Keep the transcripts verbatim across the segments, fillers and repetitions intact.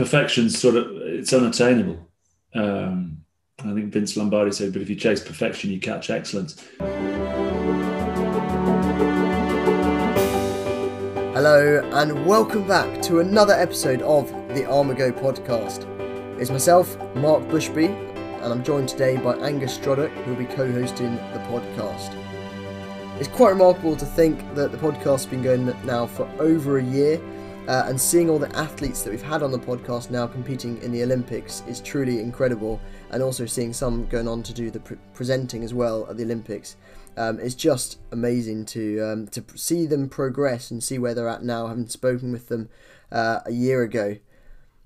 perfection's sort of, it's unattainable. Um, I think Vince Lombardi said, but if you chase perfection, you catch excellence. Hello and welcome back to another episode of the Armigo podcast. It's myself, Mark Bushby, and I'm joined today by Angus Stroddock, who will be co-hosting the podcast. It's quite remarkable to think that the podcast's been going now for over a year, uh, and seeing all the athletes that we've had on the podcast now competing in the Olympics is truly incredible, and also seeing some going on to do the pre- presenting as well at the Olympics. Um, it's just amazing to um, to see them progress and see where they're at now, having spoken with them uh, a year ago.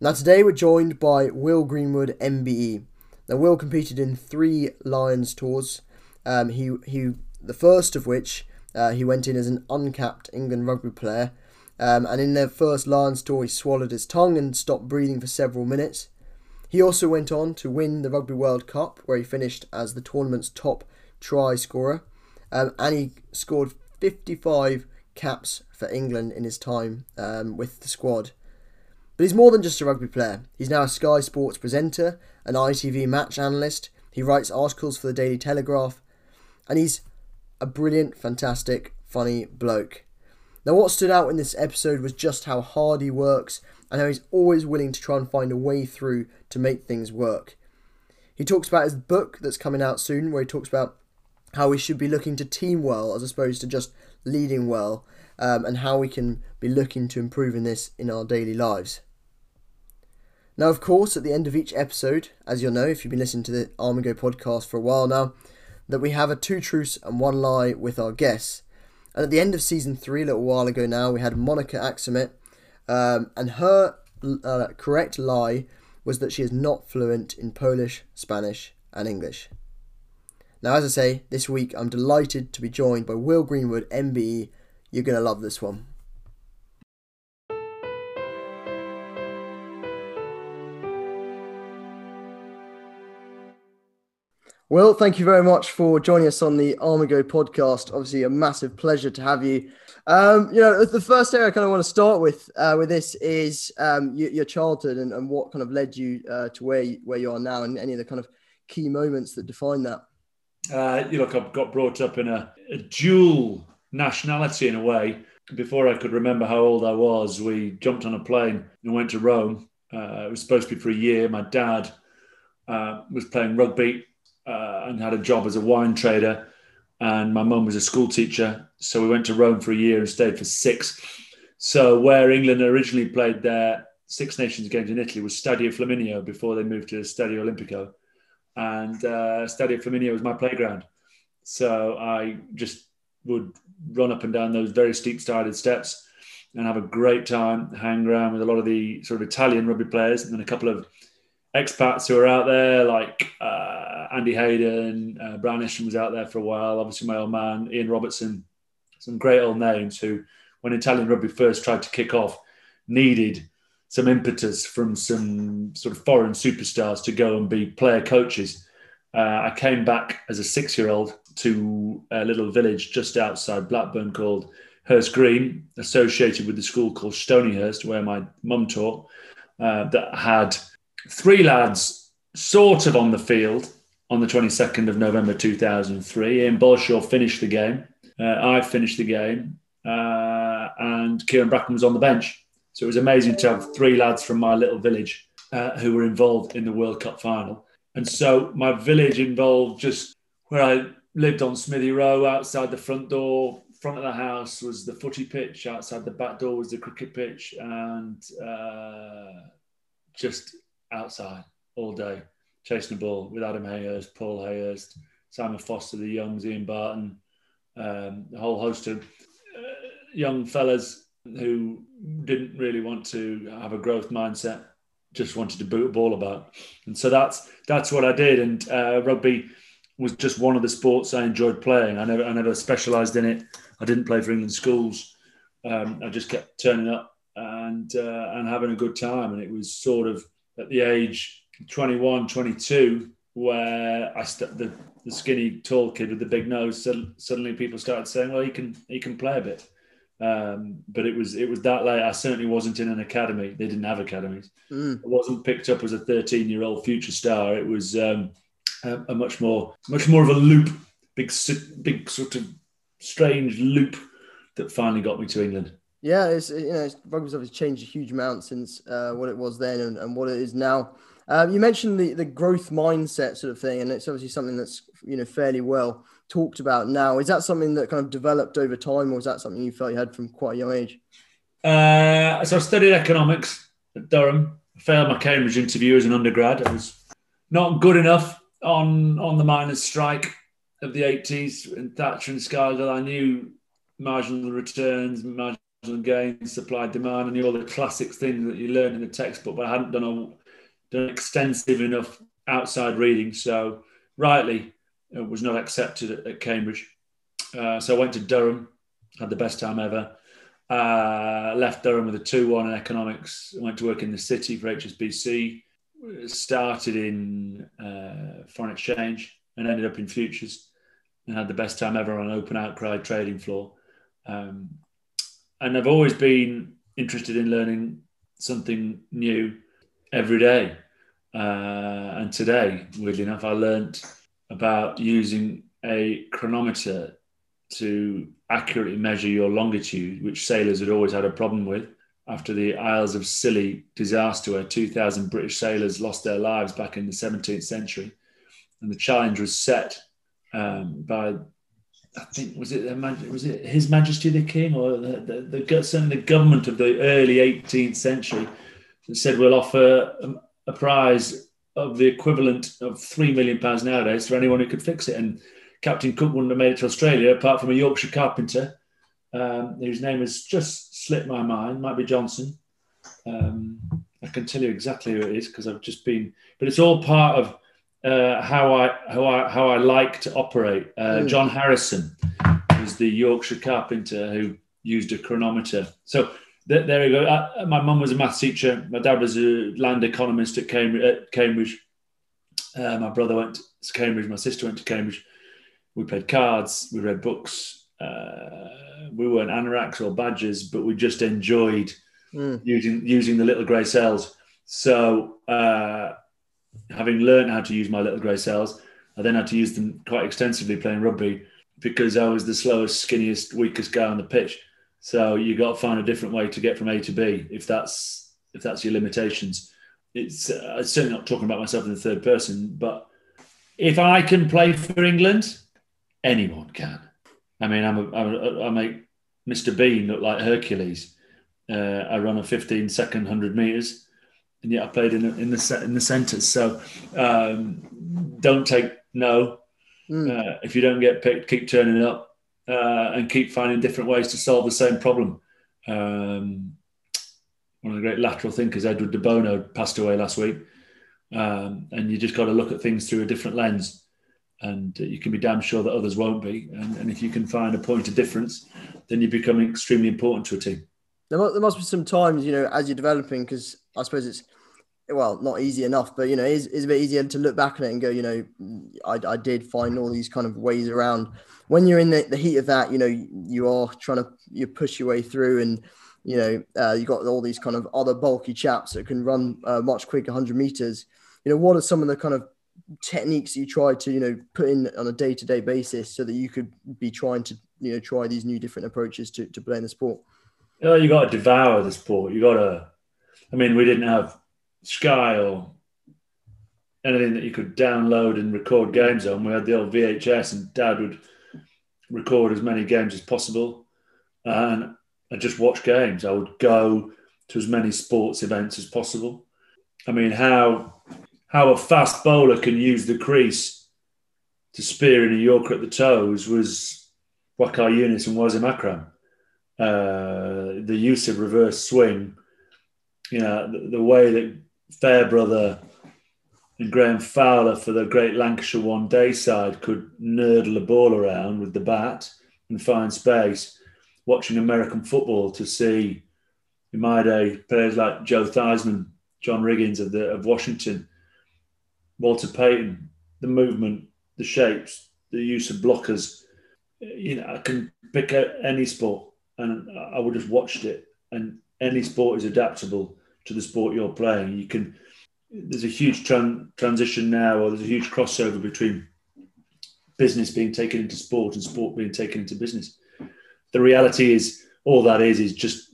Now today we're joined by Will Greenwood, M B E. Now Will competed in three Lions tours. Um, he he. The first of which, uh, he went in as an uncapped England rugby player, um, and in their first Lions tour he swallowed his tongue and stopped breathing for several minutes. He also went on to win the Rugby World Cup, where he finished as the tournament's top try scorer, um, and he scored fifty-five caps for England in his time um, with the squad. But he's more than just a rugby player. He's now a Sky Sports presenter, an I T V match analyst, he writes articles for the Daily Telegraph, and he's a brilliant, fantastic, funny bloke. Now what stood out in this episode was just how hard he works and how he's always willing to try and find a way through to make things work. He talks about his book that's coming out soon, where he talks about how we should be looking to team well as opposed to just leading well, um, and how we can be looking to improve in this in our daily lives. Now of course, at the end of each episode, as you'll know if you've been listening to the Armigo podcast for a while now, that we have a two truths and one lie with our guests. And at the end of season three, a little while ago now, we had Monica Aksumit, um, and her uh, correct lie was that she is not fluent in Polish, Spanish and English. Now, as I say, this week I'm delighted to be joined by Will Greenwood, M B E. You're going to love this one. Will, thank you very much for joining us on the Armigo podcast. Obviously, a massive pleasure to have you. Um, you know, the first area I kind of want to start with uh, with this is um, your, your childhood and, and what kind of led you uh, to where you, where you are now, and any of the kind of key moments that define that. Uh, you know, look, I've got brought up in a, a dual nationality in a way. Before I could remember how old I was, we jumped on a plane and went to Rome. Uh, it was supposed to be for a year. My dad uh, was playing rugby. Uh, and had a job as a wine trader, and my mum was a school teacher, so we went to Rome for a year and stayed for six. So where England originally played their Six Nations games in Italy was Stadio Flaminio before they moved to Stadio Olimpico, and uh, Stadio Flaminio was my playground. So I just would run up and down those very steep-sided steps and have a great time hanging around with a lot of the sort of Italian rugby players, and then a couple of expats who are out there, like uh, Andy Hayden, uh, Brian Isham was out there for a while, obviously my old man, Ian Robertson, some great old names who, when Italian rugby first tried to kick off, needed some impetus from some sort of foreign superstars to go and be player coaches. Uh, I came back as a six-year-old to a little village just outside Blackburn called Hurst Green, associated with the school called Stonyhurst, where my mum taught, uh, that had three lads sort of on the field on the twenty-second of November two thousand three. Ian Balshaw finished the game. Uh, I finished the game. Uh, and Kieran Bracken was on the bench. So it was amazing to have three lads from my little village uh, who were involved in the World Cup final. And so my village involved just where I lived on Smithy Row, outside the front door. Front of the house was the footy pitch. Outside the back door was the cricket pitch. And uh, just... outside all day, chasing the ball with Adam Hayhurst, Paul Hayhurst, Simon Foster, the Youngs, Ian Barton, um, a whole host of uh, young fellas who didn't really want to have a growth mindset, just wanted to boot a ball about. And so that's that's what I did. And uh, rugby was just one of the sports I enjoyed playing. I never I never specialised in it. I didn't play for England schools. Um, I just kept turning up and uh, and having a good time. And it was sort of at the age twenty-one, twenty-two, where I st- the, the skinny, tall kid with the big nose, so suddenly people started saying, well, he can he can play a bit. Um, but it was it was that late. I certainly wasn't in an academy. They didn't have academies. Mm. I wasn't picked up as a thirteen-year-old future star. It was um, a, a much more much more of a loop, big big sort of strange loop that finally got me to England. Yeah, it's, you know, rugby's obviously changed a huge amount since uh, what it was then and, and what it is now. Um, you mentioned the, the growth mindset sort of thing, and it's obviously something that's, you know, fairly well talked about now. Is that something that kind of developed over time, or is that something you felt you had from quite a young age? Uh, so I studied economics at Durham. I failed my Cambridge interview as an undergrad. I was not good enough on, on the miners' strike of the eighties in Thatcher and Scargill. I knew marginal returns, marginal gains, supply, demand. I knew all the classic things that you learn in the textbook, but I hadn't done a done extensive enough outside reading, so rightly it was not accepted at, at Cambridge. Uh, so I went to Durham, had the best time ever. Uh, left Durham with a two one in economics. Went to work in the city for H S B C. Started in uh, foreign exchange and ended up in futures, and had the best time ever on an open outcry trading floor. Um, and I've always been interested in learning something new every day. Uh, and today, weirdly enough, I learned about using a chronometer to accurately measure your longitude, which sailors had always had a problem with after the Isles of Scilly disaster, where two thousand British sailors lost their lives back in the seventeenth century. And the challenge was set um, by, I think, was it was it His Majesty the King, or the, the, the, certainly the government of the early eighteenth century, that said, we'll offer a, a prize of the equivalent of three million pounds nowadays for anyone who could fix it. And Captain Cook wouldn't have made it to Australia, apart from a Yorkshire carpenter, um, whose name has just slipped my mind, might be Johnson. Um, I can tell you exactly who it is, because I've just been... But it's all part of uh, how, I, how, I, how I like to operate. Uh, mm. John Harrison was the Yorkshire carpenter who used a chronometer. So... There you go. I, my mum was a maths teacher. My dad was a land economist at Cambridge. At Cambridge. Uh, my brother went to Cambridge. My sister went to Cambridge. We played cards. We read books. Uh, we weren't anoraks or badgers, but we just enjoyed mm. using using the little grey cells. So uh, having learned how to use my little grey cells, I then had to use them quite extensively playing rugby, because I was the slowest, skinniest, weakest guy on the pitch. So you got to find a different way to get from A to B if that's if that's your limitations. It's uh, I'm certainly not talking about myself in the third person, but if I can play for England, anyone can. I mean, I'm a, I'm a, I make Mister Bean look like Hercules. Uh, I run a fifteen second one hundred meters, and yet I played in the in the in the centres. So um, don't take no. Mm. Uh, if you don't get picked, keep turning up. Uh, and keep finding different ways to solve the same problem. Um, one of the great lateral thinkers, Edward De Bono, passed away last week. Um, and you just got to look at things through a different lens. And you can be damn sure that others won't be. And, and if you can find a point of difference, then you become extremely important to a team. There must, there must be some times, you know, as you're developing, because I suppose it's, well, not easy enough, but, you know, it's, it's a bit easier to look back on it and go, you know, I, I did find all these kind of ways around. When you're in the, the heat of that, you know, you, you are trying to you push your way through, and, you know, uh, you've got all these kind of other bulky chaps that can run uh, much quicker one hundred meters. You know, what are some of the kind of techniques you try to, you know, put in on a day-to-day basis so that you could be trying to, you know, try these new different approaches to, to playing the sport? You know, you got to devour the sport. You got to, I mean, we didn't have Sky or anything that you could download and record games on. We had the old V H S, and Dad would record as many games as possible, and I just watch games. I would go to as many sports events as possible. I mean, how how a fast bowler can use the crease to spear in a Yorker at the toes was Wakar Younis and Wazim Akram. Uh, the use of reverse swing, you know, the, the way that Fairbrother and Graham Fowler for the great Lancashire one day side could nerdle a ball around with the bat and find space. Watching American football to see, in my day, players like Joe Theismann, John Riggins of the of Washington, Walter Payton, the movement, the shapes, the use of blockers. You know, I can pick out any sport and I would have watched it. And any sport is adaptable to the sport you're playing. You can. There's a huge tran- transition now, or there's a huge crossover between business being taken into sport and sport being taken into business. The reality is, all that is, is just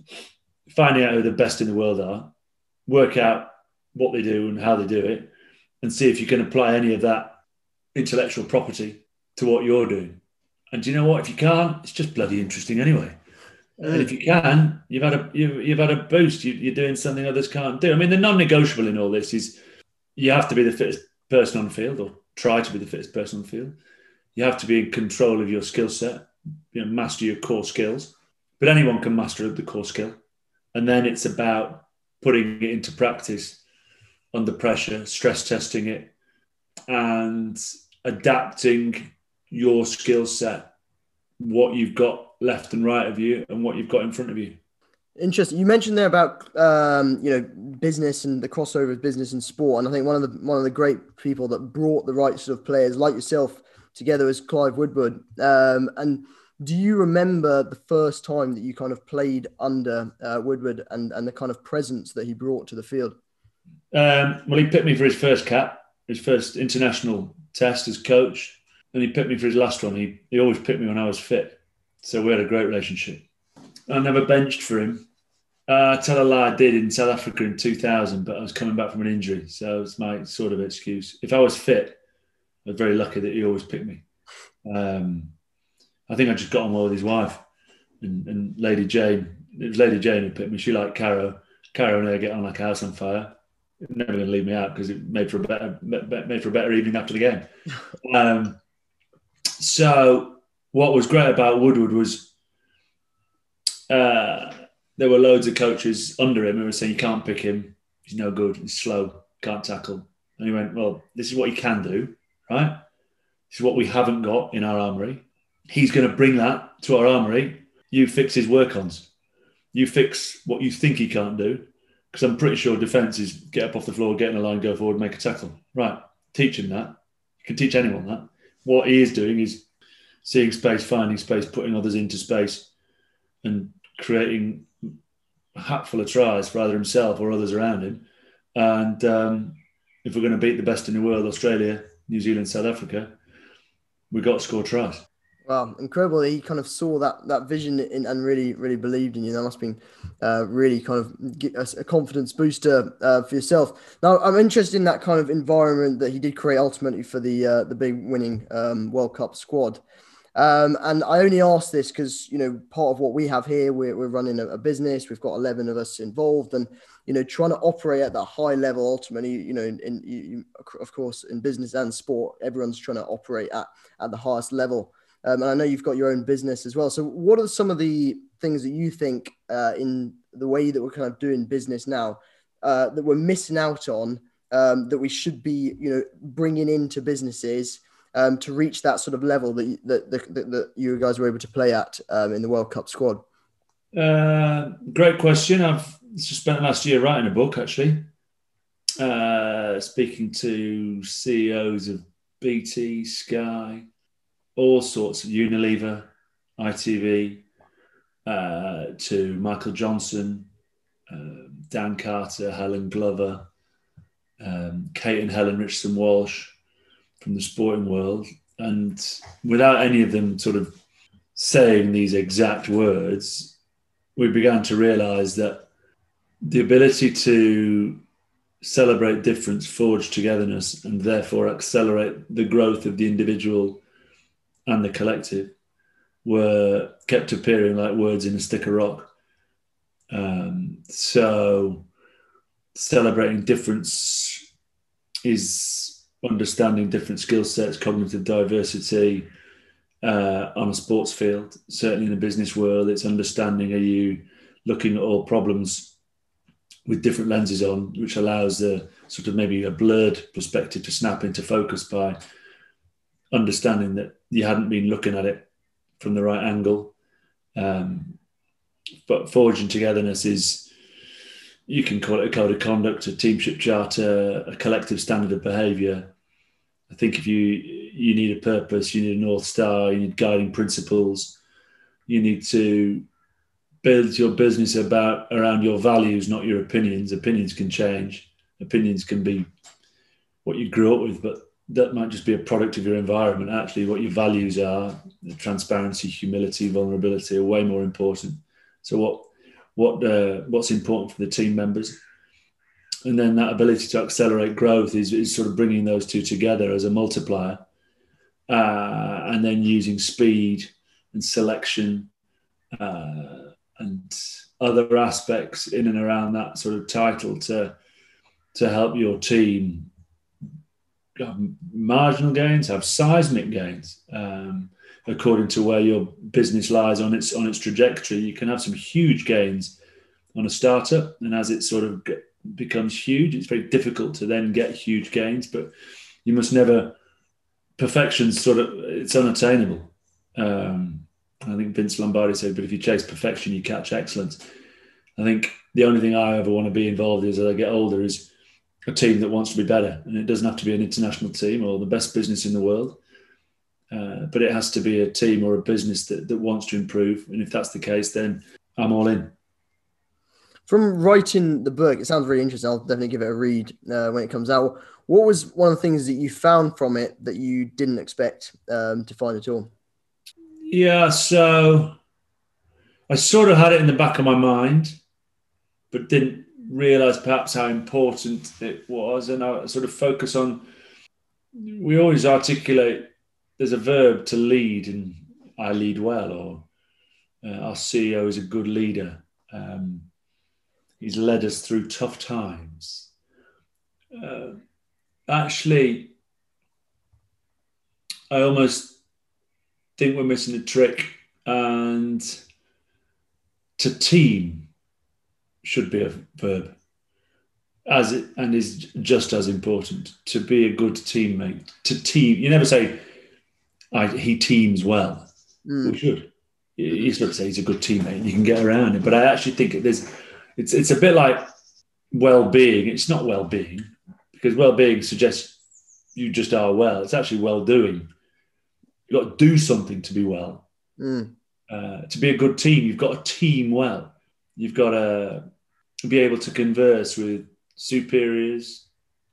finding out who the best in the world are, work out what they do and how they do it, and see if you can apply any of that intellectual property to what you're doing. And do you know what? If you can't, it's just bloody interesting anyway. And if you can, you've had a you've, you've had a boost. You, you're doing something others can't do. I mean, the non-negotiable in all this is you have to be the fittest person on the field, or try to be the fittest person on the field. You have to be in control of your skill set, you know, master your core skills. But anyone can master the core skill. And then it's about putting it into practice under pressure, stress testing it, and adapting your skill set, what you've got left and right of you and what you've got in front of you. Interesting. You mentioned there about, um, you know, business and the crossover of business and sport. And I think one of the, one of the great people that brought the right sort of players like yourself together was Clive Woodward. Um, and do you remember the first time that you kind of played under uh, Woodward and, and the kind of presence that he brought to the field? Um, well, he picked me for his first cap, his first international test as coach. And he picked me for his last one. He, he always picked me when I was fit. So we had a great relationship. I never benched for him. Uh, I tell a lie, I did in South Africa in two thousand, but I was coming back from an injury. So it was my sort of excuse. If I was fit, I was very lucky that he always picked me. Um, I think I just got on well with his wife and, and Lady Jane. It was Lady Jane who picked me. She liked Caro. Caro and I get on like a house on fire. Never going to leave me out because it made for a better made for a better evening after the game. Um, so... What was great about Woodward was uh, there were loads of coaches under him who were saying, you can't pick him, he's no good, he's slow, can't tackle. And he went, well, this is what he can do, right? This is what we haven't got in our armoury. He's going to bring that to our armoury. You fix his work-ons. You fix what you think he can't do, because I'm pretty sure defence is get up off the floor, get in a line, go forward, make a tackle. Right, teach him that. You can teach anyone that. What he is doing is seeing space, finding space, putting others into space and creating a hatful of tries for either himself or others around him. And um, if we're going to beat the best in the world, Australia, New Zealand, South Africa, we've got to score tries. Wow, incredible. He kind of saw that that vision in, and really, really believed in you. That must have been uh, really kind of a confidence booster uh, for yourself. Now, I'm interested in that kind of environment that he did create ultimately for the, uh, the big winning um, World Cup squad. Um, and I only ask this because, you know, part of what we have here, we're, we're running a, a business. We've got eleven of us involved and, you know, trying to operate at that high level, ultimately, you know, in, in you, of course, in business and sport, everyone's trying to operate at, at the highest level. Um, and I know you've got your own business as well. So what are some of the things that you think uh, in the way that we're kind of doing business now uh, that we're missing out on um, that we should be, you know, bringing into businesses Um, to reach that sort of level that, that, that, that you guys were able to play at um, in the World Cup squad? Uh, great question. I've just spent the last year writing a book, actually, uh, speaking to C E Os of B T, Sky, all sorts of Unilever, I T V, uh, to Michael Johnson, uh, Dan Carter, Helen Glover, um, Kate and Helen Richardson Walsh, from the sporting world, and without any of them sort of saying these exact words, we began to realise that the ability to celebrate difference, forge togetherness, and therefore accelerate the growth of the individual and the collective were kept appearing like words in a stick of rock. Um, so celebrating difference is understanding different skill sets, cognitive diversity uh, on a sports field. Certainly in the business world, it's understanding, are you looking at all problems with different lenses on, which allows the sort of maybe a blurred perspective to snap into focus by understanding that you hadn't been looking at it from the right angle. Um, but forging togetherness is, you can call it a code of conduct, a teamship charter, a collective standard of behaviour. I think if you you need a purpose, you need a North Star, you need guiding principles, you need to build your business about around your values, not your opinions. Opinions can change. Opinions can be what you grew up with, but that might just be a product of your environment. Actually, what your values are, the transparency, humility, vulnerability are way more important. So what what uh, what's important for the team members? And then that ability to accelerate growth is, is sort of bringing those two together as a multiplier. Uh, and then using speed and selection uh, and other aspects in and around that sort of title to, to help your team have marginal gains, have seismic gains. Um, according to where your business lies on its, on its trajectory, you can have some huge gains on a startup. And as it sort of get, becomes huge, it's very difficult to then get huge gains, but you must never... Perfection's sort of, it's unattainable. Um, I think Vince Lombardi said, but if you chase perfection, you catch excellence. I think the only thing I ever want to be involved in as I get older is a team that wants to be better. And it doesn't have to be an international team or the best business in the world. Uh, but it has to be a team or a business that, that wants to improve. And if that's the case, then I'm all in. From writing the book, it sounds really interesting. I'll definitely give it a read uh, when it comes out. What was one of the things that you found from it that you didn't expect um, to find at all? Yeah, so I sort of had it in the back of my mind, but didn't realise perhaps how important it was. And I sort of focus on, we always articulate, there's a verb to lead, and I lead well, or uh, our C E O is a good leader. Um He's led us through tough times. Uh, actually, I almost think we're missing a trick, and to team should be a verb, as it, and is just as important, to be a good teammate. To team, you never say, I, he teams well. Mm. We should. You sort of say he's a good teammate and you can get around it. But I actually think there's... It's it's a bit like well-being. It's not well-being, because well-being suggests you just are well. It's actually well-doing. You've got to do something to be well. Mm. Uh, to be a good team, you've got to team well. You've got to be able to converse with superiors.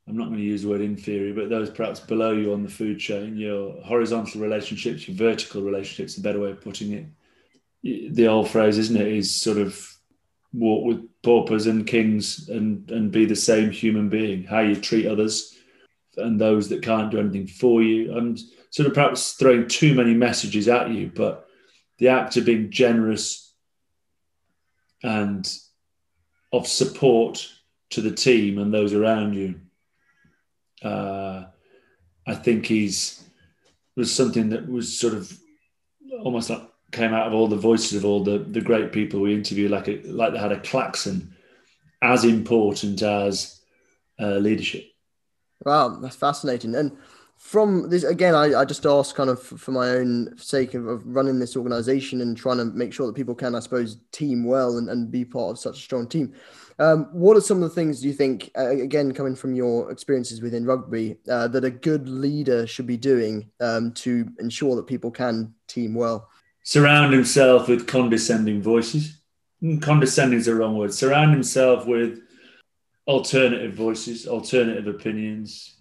I'm not going to use the word inferior, but those perhaps below you on the food chain, your horizontal relationships, your vertical relationships, the better way of putting it. The old phrase, isn't it, is sort of, walk with paupers and kings and, and be the same human being, how you treat others and those that can't do anything for you. I'm sort of perhaps throwing too many messages at you, but the act of being generous and of support to the team and those around you, uh, I think is was something that was sort of almost like came out of all the voices of all the, the great people we interview, like a, like they had a klaxon, as important as uh, leadership. Wow, that's fascinating. And from this, again, I, I just ask kind of for my own sake of, of running this organisation and trying to make sure that people can, I suppose, team well and, and be part of such a strong team. Um, what are some of the things you think, uh, again, coming from your experiences within rugby, uh, that a good leader should be doing um, to ensure that people can team well? Surround himself with condescending voices. Condescending is the wrong word. Surround himself with alternative voices, alternative opinions.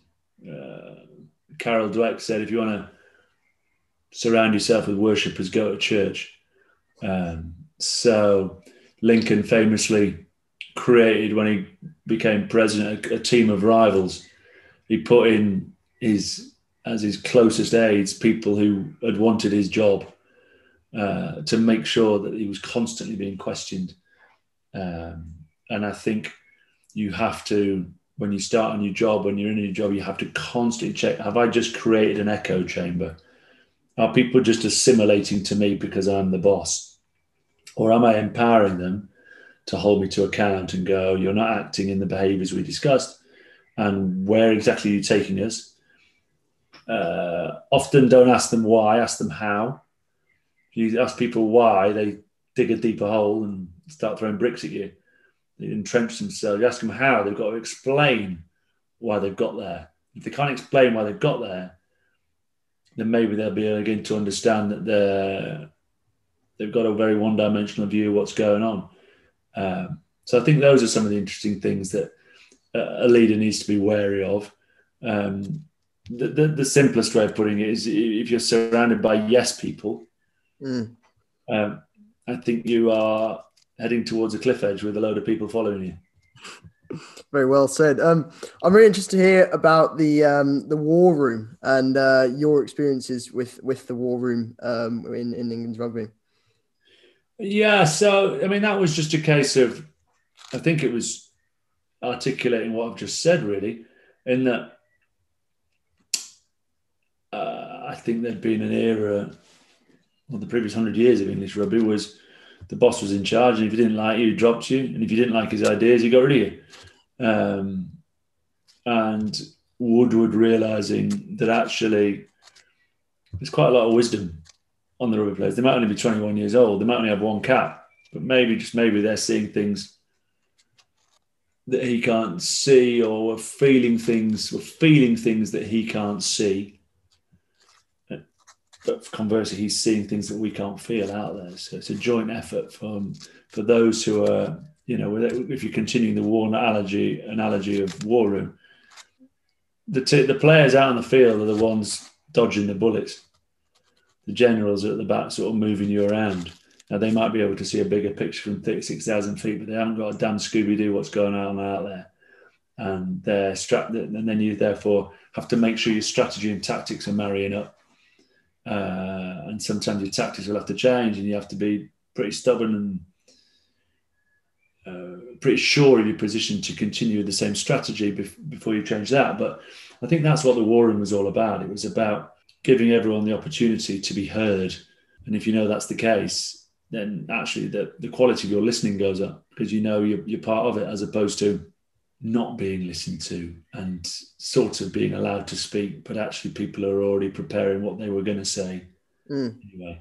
Uh, Carol Dweck said, if you want to surround yourself with worshippers, go to church. Um, so Lincoln famously created, when he became president, a, a team of rivals. He put in his, as his closest aides, people who had wanted his job. Uh, to make sure that he was constantly being questioned. Um, and I think you have to, when you start a new job, when you're in a new job, you have to constantly check, have I just created an echo chamber? Are people just assimilating to me because I'm the boss? Or am I empowering them to hold me to account and go, you're not acting in the behaviours we discussed, and where exactly are you taking us? Uh, often don't ask them why, ask them how. You ask people why, they dig a deeper hole and start throwing bricks at you. They entrench themselves. You ask them how, they've got to explain why they've got there. If they can't explain why they've got there, then maybe they'll be able again to understand that they're they've got a very one-dimensional view of what's going on. Um, so I think those are some of the interesting things that a leader needs to be wary of. Um, the, the, the simplest way of putting it is if you're surrounded by yes people, mm. um, I think you are heading towards a cliff edge with a load of people following you. Very well said. Um, I'm really interested to hear about the um, the war room and uh, your experiences with, with the war room um, in, in England's rugby. Yeah, so, I mean, that was just a case of, I think it was articulating what I've just said, really, in that uh, I think there'd been an era, well, the previous hundred years of English rugby was the boss was in charge, and if he didn't like you, he dropped you, and if you didn't like his ideas, he got rid of you. Um, and Woodward realising that actually there's quite a lot of wisdom on the rugby players. They might only be twenty-one years old, they might only have one cap, but maybe, just maybe, they're seeing things that he can't see, or we're feeling things, we're feeling things that he can't see. But conversely, he's seeing things that we can't feel out there. So it's a joint effort from for those who are, you know, if you're continuing the war analogy, analogy of war room, the t- the players out on the field are the ones dodging the bullets. The generals are at the back, sort of moving you around. Now, they might be able to see a bigger picture from thirty-six thousand feet, but they haven't got a damn Scooby-Doo what's going on out there. And they're strapped, and then you therefore have to make sure your strategy and tactics are marrying up. Uh, and sometimes your tactics will have to change, and you have to be pretty stubborn and uh, pretty sure of your position to continue with the same strategy bef- before you change that. But I think that's what the war room was all about. It was about giving everyone the opportunity to be heard. And if you know that's the case, then actually the, the quality of your listening goes up, because you know you're, you're part of it, as opposed to not being listened to and sort of being allowed to speak, but actually people are already preparing what they were going to say. Mm. Anyway.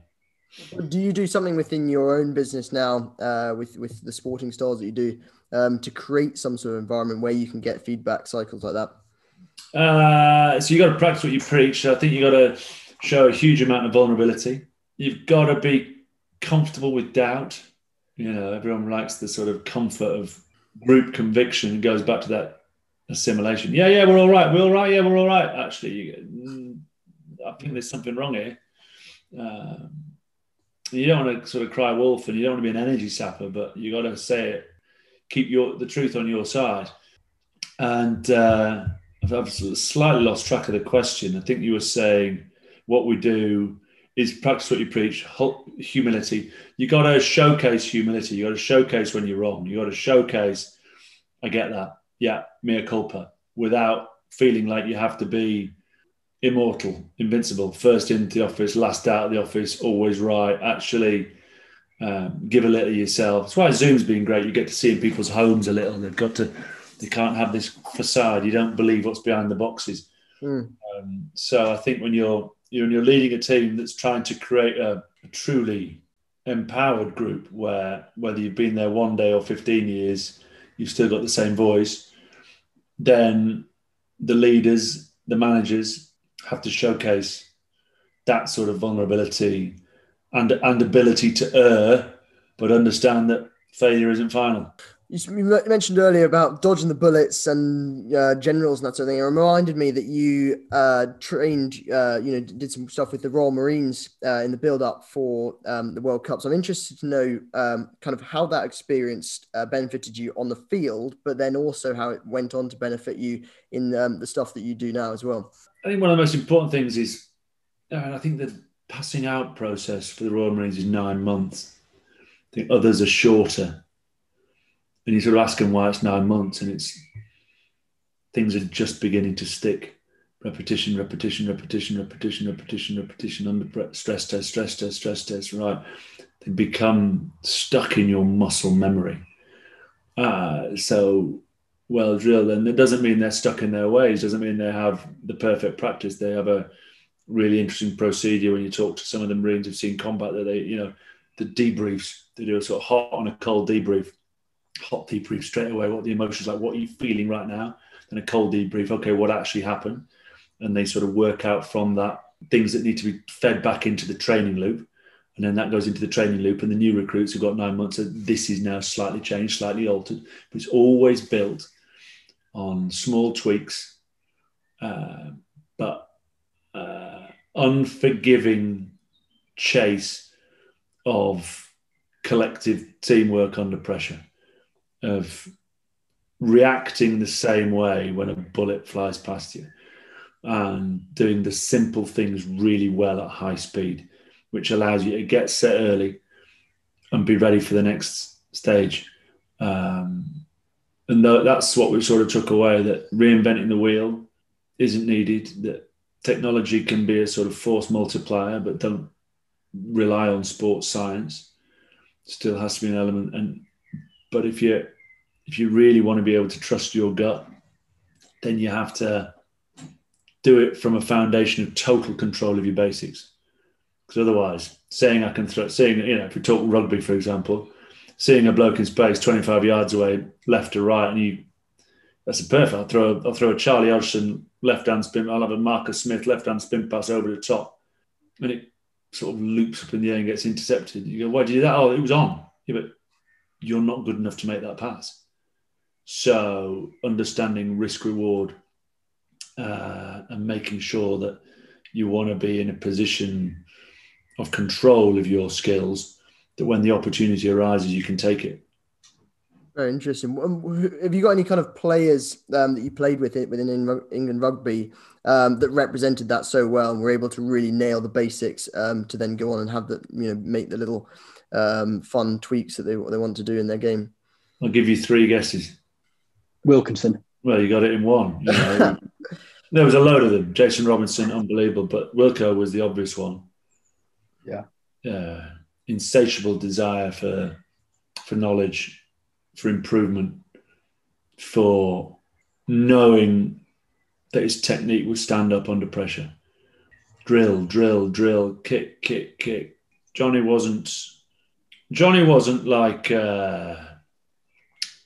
Do you do something within your own business now uh, with, with the sporting stars that you do um, to create some sort of environment where you can get feedback cycles like that? Uh, so you got to practice what you preach. I think you got to show a huge amount of vulnerability. You've got to be comfortable with doubt. You know, everyone likes the sort of comfort of group conviction. It goes back to that assimilation. Yeah, yeah, we're all right. We're all right. Yeah, we're all right. Actually, I think there's something wrong here. Um, you don't want to sort of cry wolf, and you don't want to be an energy sapper, but you got to say it. Keep your the truth on your side. And uh, I've, I've slightly lost track of the question. I think you were saying what we do is practice what you preach. Humility. You got to showcase humility. You got to showcase when you're wrong. You got to showcase, I get that. Yeah, mea culpa, without feeling like you have to be immortal, invincible, first into the office, last out of the office, always right. Actually, um, give a little of yourself. That's why Zoom's been great. You get to see in people's homes a little. They've got to. They can't have this facade. You don't believe what's behind the boxes. Mm. Um, so I think when you're You're, you're leading a team that's trying to create a, a truly empowered group where, whether you've been there one day or fifteen years, you've still got the same voice, then the leaders, the managers, have to showcase that sort of vulnerability and, and ability to err, but understand that failure isn't final. You mentioned earlier about dodging the bullets and uh, generals and that sort of thing. It reminded me that you uh, trained, uh, you know, did some stuff with the Royal Marines uh, in the build-up for um, the World Cup. So I'm interested to know um, kind of how that experience uh, benefited you on the field, but then also how it went on to benefit you in um, the stuff that you do now as well. I think one of the most important things is, uh, I think the passing out process for the Royal Marines is nine months. I think others are shorter. And you sort of ask them why it's nine months, and it's things are just beginning to stick. Repetition, repetition, repetition, repetition, repetition, repetition, under stress test, stress test, stress test, right? They become stuck in your muscle memory. Uh, so well drilled. And it doesn't mean they're stuck in their ways, doesn't mean they have the perfect practice. They have a really interesting procedure. When you talk to some of the Marines who've seen combat, that they, you know, the debriefs, they do a sort of hot on a cold debrief. Hot debrief straight away, what the emotions like, what are you feeling right now? Then a cold debrief, okay, what actually happened? And they sort of work out from that things that need to be fed back into the training loop. And then that goes into the training loop, and the new recruits have got nine months. So this is now slightly changed, slightly altered. But it's always built on small tweaks, uh, but uh, unforgiving chase of collective teamwork under pressure, of reacting the same way when a bullet flies past you, and doing the simple things really well at high speed, which allows you to get set early and be ready for the next stage. Um, and th- that's what we sort of took away, that reinventing the wheel isn't needed, that technology can be a sort of force multiplier, but don't rely on sports science. Still has to be an element. And but if you if you really want to be able to trust your gut, then you have to do it from a foundation of total control of your basics. Because otherwise, saying I can throw, saying, you know, if we talk rugby, for example, seeing a bloke in space twenty-five yards away, left to right, and you, that's a perfect. I'll throw, I'll throw a Charlie Hodgson left-hand spin. I'll have a Marcus Smith left-hand spin pass over the top. And it sort of loops up in the air and gets intercepted. You go, why did you do that? Oh, it was on. Yeah, but you're not good enough to make that pass. So understanding risk-reward uh, and making sure that you want to be in a position of control of your skills, that when the opportunity arises, you can take it. Very interesting. Have you got any kind of players um, that you played with it within England rugby um, that represented that so well and were able to really nail the basics um, to then go on and have the, you know, make the little um, fun tweaks that they they want to do in their game? I'll give you three guesses. Wilkinson. Well, you got it in one. You know. There was a load of them. Jason Robinson, unbelievable, but Wilco was the obvious one. Yeah. Uh, insatiable desire for for knowledge, for improvement, for knowing that his technique would stand up under pressure. Drill, drill, drill, kick, kick, kick. Johnny wasn't, Johnny wasn't like, uh,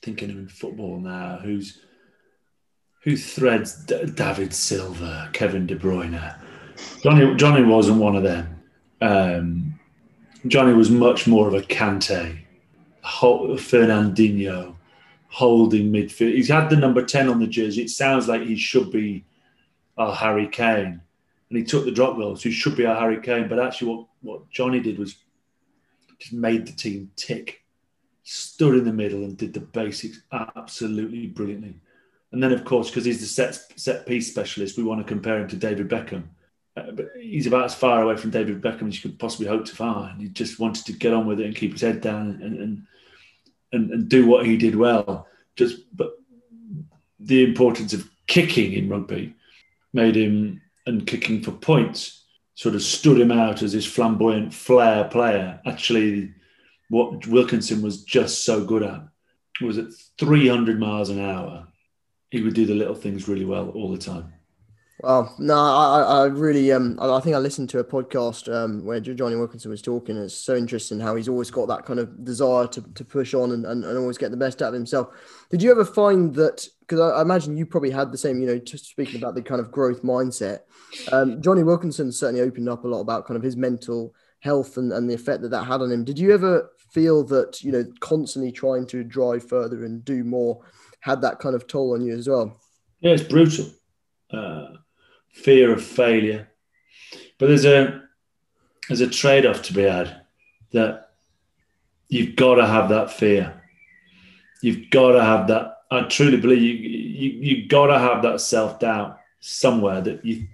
thinking of in football now, who's who threads D- David Silva, Kevin De Bruyne. Johnny, Johnny wasn't one of them. Um, Johnny was much more of a Kante, Fernandinho, holding midfield. He's had the number ten on the jersey. It sounds like he should be our Harry Kane. And he took the drop goal, so he should be our Harry Kane. But actually what, what Johnny did was just made the team tick, stood in the middle and did the basics absolutely brilliantly. And then, of course, because he's the set, set piece specialist, we want to compare him to David Beckham. Uh, but he's about as far away from David Beckham as you could possibly hope to find. He just wanted to get on with it and keep his head down and and and, and do what he did well. Just, but the importance of kicking in rugby made him, and kicking for points, sort of stood him out as this flamboyant flair player. Actually, what Wilkinson was just so good at was at three hundred miles an hour, he would do the little things really well all the time. Well, no, I, I really, um, I think I listened to a podcast um, where Johnny Wilkinson was talking. It's so interesting how he's always got that kind of desire to, to push on and, and, and always get the best out of himself. Did you ever find that, because I imagine you probably had the same, you know, just speaking about the kind of growth mindset, um, Johnny Wilkinson certainly opened up a lot about kind of his mental health and, and the effect that that had on him. Did you ever feel that, you know, constantly trying to drive further and do more had that kind of toll on you as well? Yeah, it's brutal. Uh, fear of failure, but there's a there's a trade-off to be had, that you've got to have that fear, you've got to have that, I truly believe you, you, you've got to have that self-doubt somewhere, that you,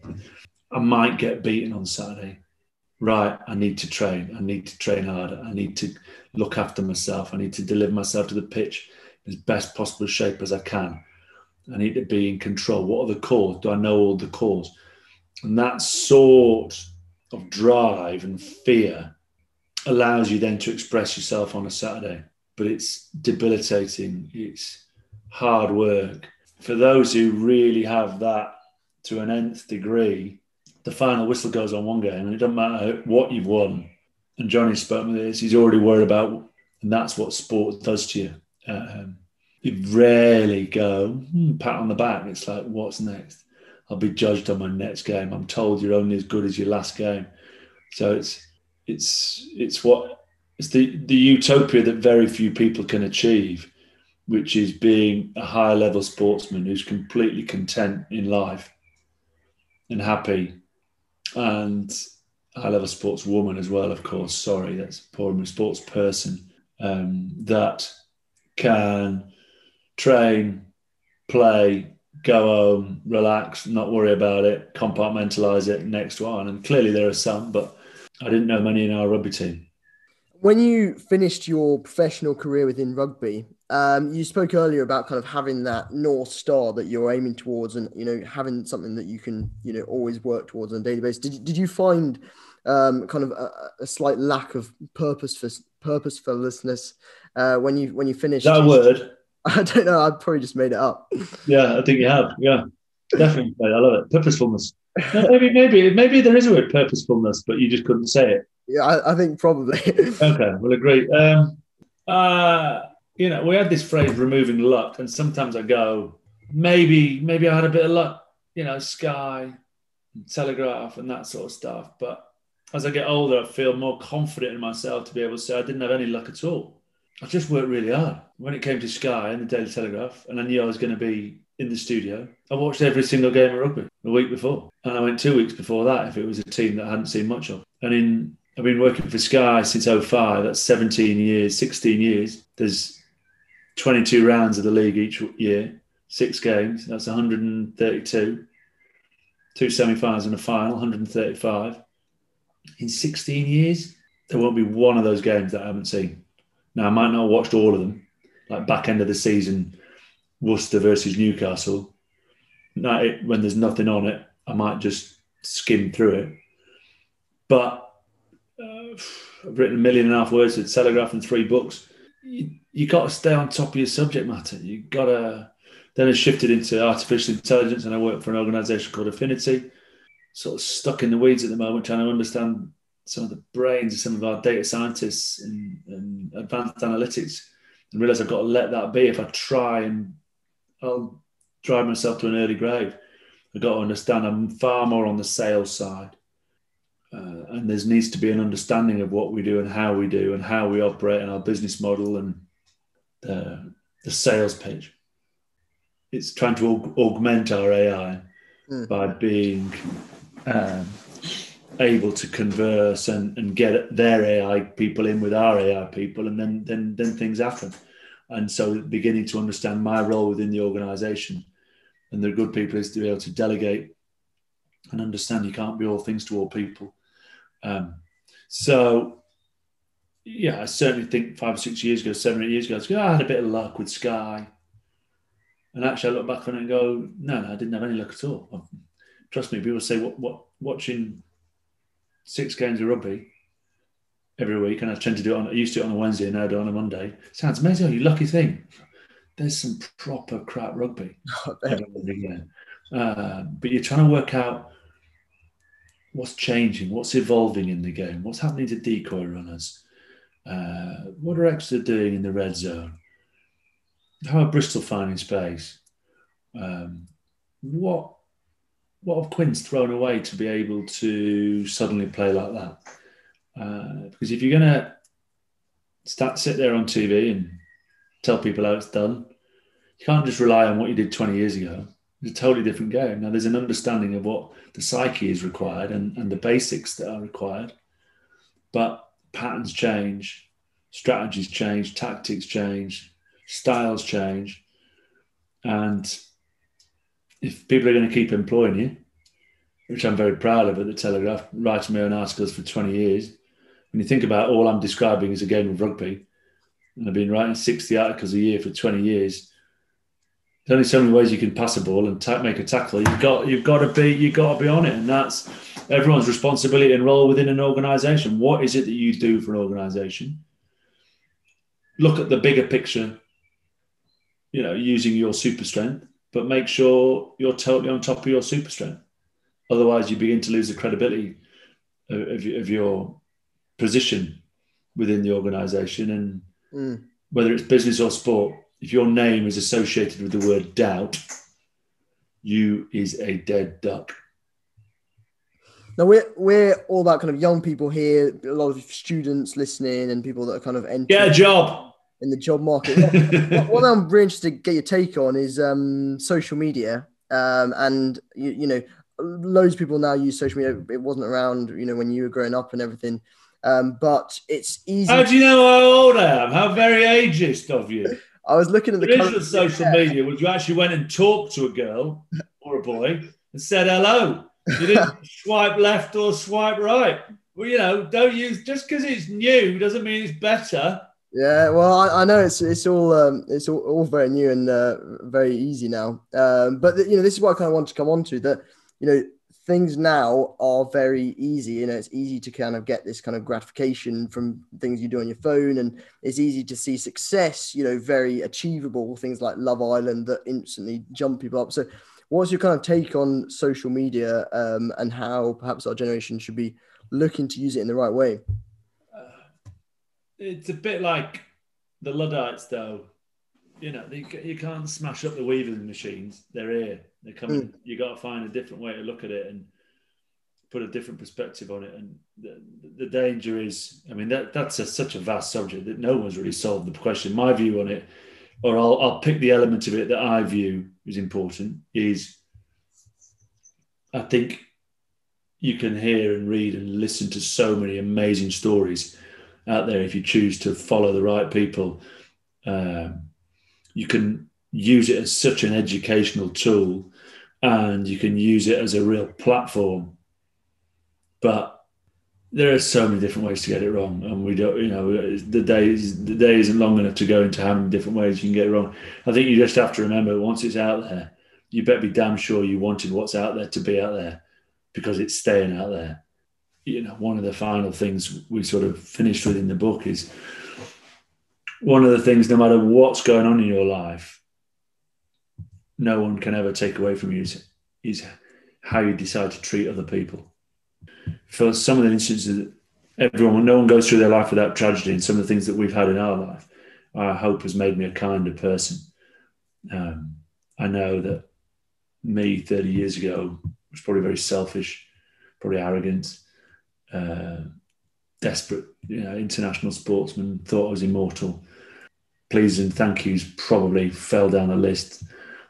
I might get beaten on Saturday, right, I need to train, I need to train harder, I need to look after myself, I need to deliver myself to the pitch in as best possible shape as I can, I need to be in control. What are the cores? Do I know all the cores? And that sort of drive and fear allows you then to express yourself on a Saturday. But it's debilitating. It's hard work. For those who really have that to an nth degree, the final whistle goes on one game and it doesn't matter what you've won. And Johnny spoke with this. He's already worried about, and that's what sport does to you. Um, You rarely go, hmm, pat on the back. It's like, what's next? I'll be judged on my next game. I'm told you're only as good as your last game. So it's it's it's what it's the, the utopia that very few people can achieve, which is being a high level sportsman who's completely content in life and happy, and high level sportswoman as well, of course. Sorry, that's poor and sports person um, that can train, play, go home, relax, not worry about it, compartmentalise it, next one. And clearly there are some, but I didn't know many in our rugby team. When you finished your professional career within rugby, um, you spoke earlier about kind of having that North Star that you're aiming towards and, you know, having something that you can, you know, always work towards on a daily basis. Did, did you find um, kind of a, a slight lack of purpose for, purposefulness uh, when you when you finished? That word? I don't know. I probably just made it up. Yeah, I think you have. Yeah, definitely. I love it. Purposefulness. Maybe, maybe, maybe there is a word, purposefulness, but you just couldn't say it. Yeah, I, I think probably. Okay, we'll agree. Um, uh, you know, we had this phrase, removing luck, and sometimes I go, maybe, maybe I had a bit of luck, you know, Sky, Telegraph, and that sort of stuff. But as I get older, I feel more confident in myself to be able to say I didn't have any luck at all. I just worked really hard. When it came to Sky and the Daily Telegraph, and I knew I was going to be in the studio, I watched every single game of rugby the week before. And I went two weeks before that if it was a team that I hadn't seen much of. And in, I've been working for Sky since oh five, that's seventeen years, sixteen years. There's twenty-two rounds of the league each year, six games, that's one hundred thirty-two. Two semi-finals and a final, one hundred thirty-five. In sixteen years, there won't be one of those games that I haven't seen. Now, I might not have watched all of them, like back end of the season, Worcester versus Newcastle. Now, it, when there's nothing on it, I might just skim through it. But uh, I've written a million and a half words with Telegraph and three books. You, you got to stay on top of your subject matter. You got to. Then I shifted into artificial intelligence, and I work for an organisation called Affinity. Sort of stuck in the weeds at the moment, trying to understand some of the brains of some of our data scientists and, and advanced analytics, and realise I've got to let that be. If I try and I'll drive myself to an early grave, I've got to understand I'm far more on the sales side. Uh, and there needs to be an understanding of what we do and how we do and how we operate and our business model and the, the sales page. It's trying to aug- augment our A I mm. by being... Um, able to converse and, and get their A I people in with our A I people, and then then then things happen. And so beginning to understand my role within the organisation and the good people is to be able to delegate and understand you can't be all things to all people. Um, so, yeah, I certainly think five or six years ago, seven or eight years ago, I, was, oh, I had a bit of luck with Sky. And actually I look back on it and go, no, no, I didn't have any luck at all. Trust me, people say, what, what watching... six games of rugby every week, and I tend to do it on, I used to do it on a Wednesday, and now I do it on a Monday. Sounds amazing, oh, you lucky thing. There's some proper crap rugby. uh, but you're trying to work out what's changing, what's evolving in the game, what's happening to decoy runners, uh, what are Exeter doing in the red zone, how are Bristol finding space, um, what What have Quinn's thrown away to be able to suddenly play like that? Uh, because if you're going to start sit there on T V and tell people how it's done, you can't just rely on what you did twenty years ago. It's a totally different game. Now, there's an understanding of what the psyche is required and, and the basics that are required. But patterns change, strategies change, tactics change, styles change. And... if people are going to keep employing you, which I'm very proud of at the Telegraph, writing my own articles for twenty years, when you think about all I'm describing is a game of rugby, and I've been writing sixty articles a year for twenty years, there's only so many ways you can pass a ball and ta- make a tackle. You've got, you've got to be, you've got to be on it, and that's everyone's responsibility and role within an organisation. What is it that you do for an organisation? Look at the bigger picture, you know, using your super strength, but make sure you're totally on top of your super strength. Otherwise, you begin to lose the credibility of, of, of your position within the organisation. And mm. whether it's business or sport, if your name is associated with the word doubt, you is a dead duck. Now, we're, we're all about kind of young people here, a lot of students listening and people that are kind of entering. Get a job. In the job market. What, what I'm really interested to get your take on is um, social media. Um, and, you, you know, loads of people now use social media. It wasn't around, you know, when you were growing up and everything. Um, but it's easy. How do you know how old I am? How very ageist of you. I was looking at the... There is the social media where you actually went and talked to a girl or a boy and said hello. You didn't swipe left or swipe right. Well, you know, don't use... Just because it's new doesn't mean it's better. Yeah, well, I, I know it's it's all um, it's all, all very new and uh, very easy now. Um, but, you know, this is what I kind of want to come on to, that, you know, things now are very easy. You know, it's easy to kind of get this kind of gratification from things you do on your phone, and it's easy to see success, you know, very achievable things like Love Island that instantly jump people up. So what's your kind of take on social media um, and how perhaps our generation should be looking to use it in the right way? Uh, it's a bit like the Luddites, though. You know, you, you can't smash up the weaving machines. They're here. They're coming. Mm. You got to find a different way to look at it and put a different perspective on it. And the, the danger is, I mean, that that's a, such a vast subject that no one's really solved the question. My view on it, or I'll I'll pick the element of it that I view is important, is I think you can hear and read and listen to so many amazing stories out there if you choose to follow the right people. Um, You can use it as such an educational tool, and you can use it as a real platform. But there are so many different ways to get it wrong, and we don't, you know, the day is, the day isn't long enough to go into how many different ways you can get it wrong. I think you just have to remember, once it's out there, you better be damn sure you wanted what's out there to be out there, because it's staying out there. You know, one of the final things we sort of finished with in the book is, one of the things, no matter what's going on in your life, no one can ever take away from you is, is how you decide to treat other people. For some of the instances, everyone, no one goes through their life without tragedy, and some of the things that we've had in our life, I hope, has made me a kinder person. Um, I know that me thirty years ago was probably very selfish, probably arrogant, uh, desperate, you know, international sportsman, thought I was immortal. Please and thank yous probably fell down the list.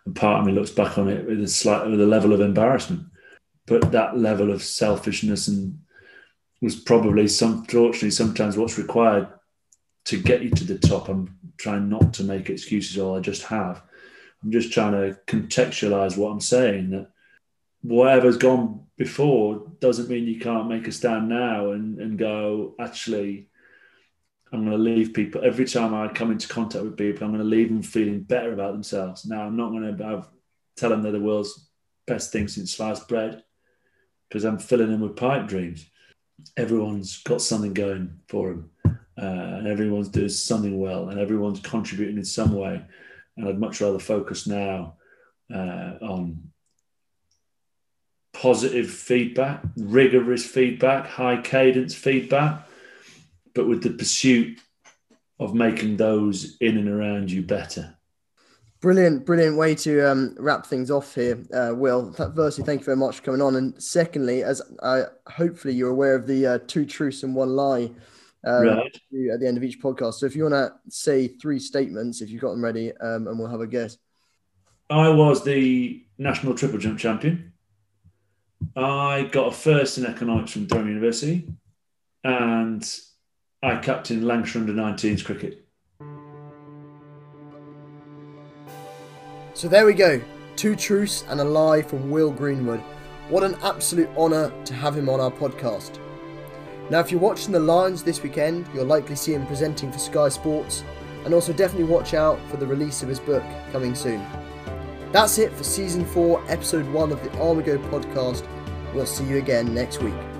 And part of me looks back on it with a slight, with a level of embarrassment. But that level of selfishness and was probably, some, fortunately, sometimes what's required to get you to the top. I'm trying not to make excuses, all I just have. I'm just trying to contextualise what I'm saying, that whatever's gone before doesn't mean you can't make a stand now and, and go, actually, I'm going to leave people. Every time I come into contact with people, I'm going to leave them feeling better about themselves. Now, I'm not going to have, tell them they're the world's best thing since sliced bread, because I'm filling them with pipe dreams. Everyone's got something going for them, uh, and everyone's doing something well, and everyone's contributing in some way. And I'd much rather focus now uh, on positive feedback, rigorous feedback, high cadence feedback, but with the pursuit of making those in and around you better. Brilliant, brilliant way to um, wrap things off here, uh, Will. Firstly, thank you very much for coming on. And secondly, as I, hopefully you're aware of the uh, two truths and one lie um, right. at the end of each podcast. So if you want to say three statements, if you've got them ready, um, and we'll have a guess. I was the national triple jump champion. I got a first in economics from Durham University, and I captained Lancashire under nineteens cricket. So there we go, two truths and a lie from Will Greenwood. What an absolute honour to have him on our podcast. Now, if you're watching the Lions this weekend, you'll likely see him presenting for Sky Sports, and also definitely watch out for the release of his book coming soon. That's it for Season four, Episode one of the Armigo podcast. We'll see you again next week.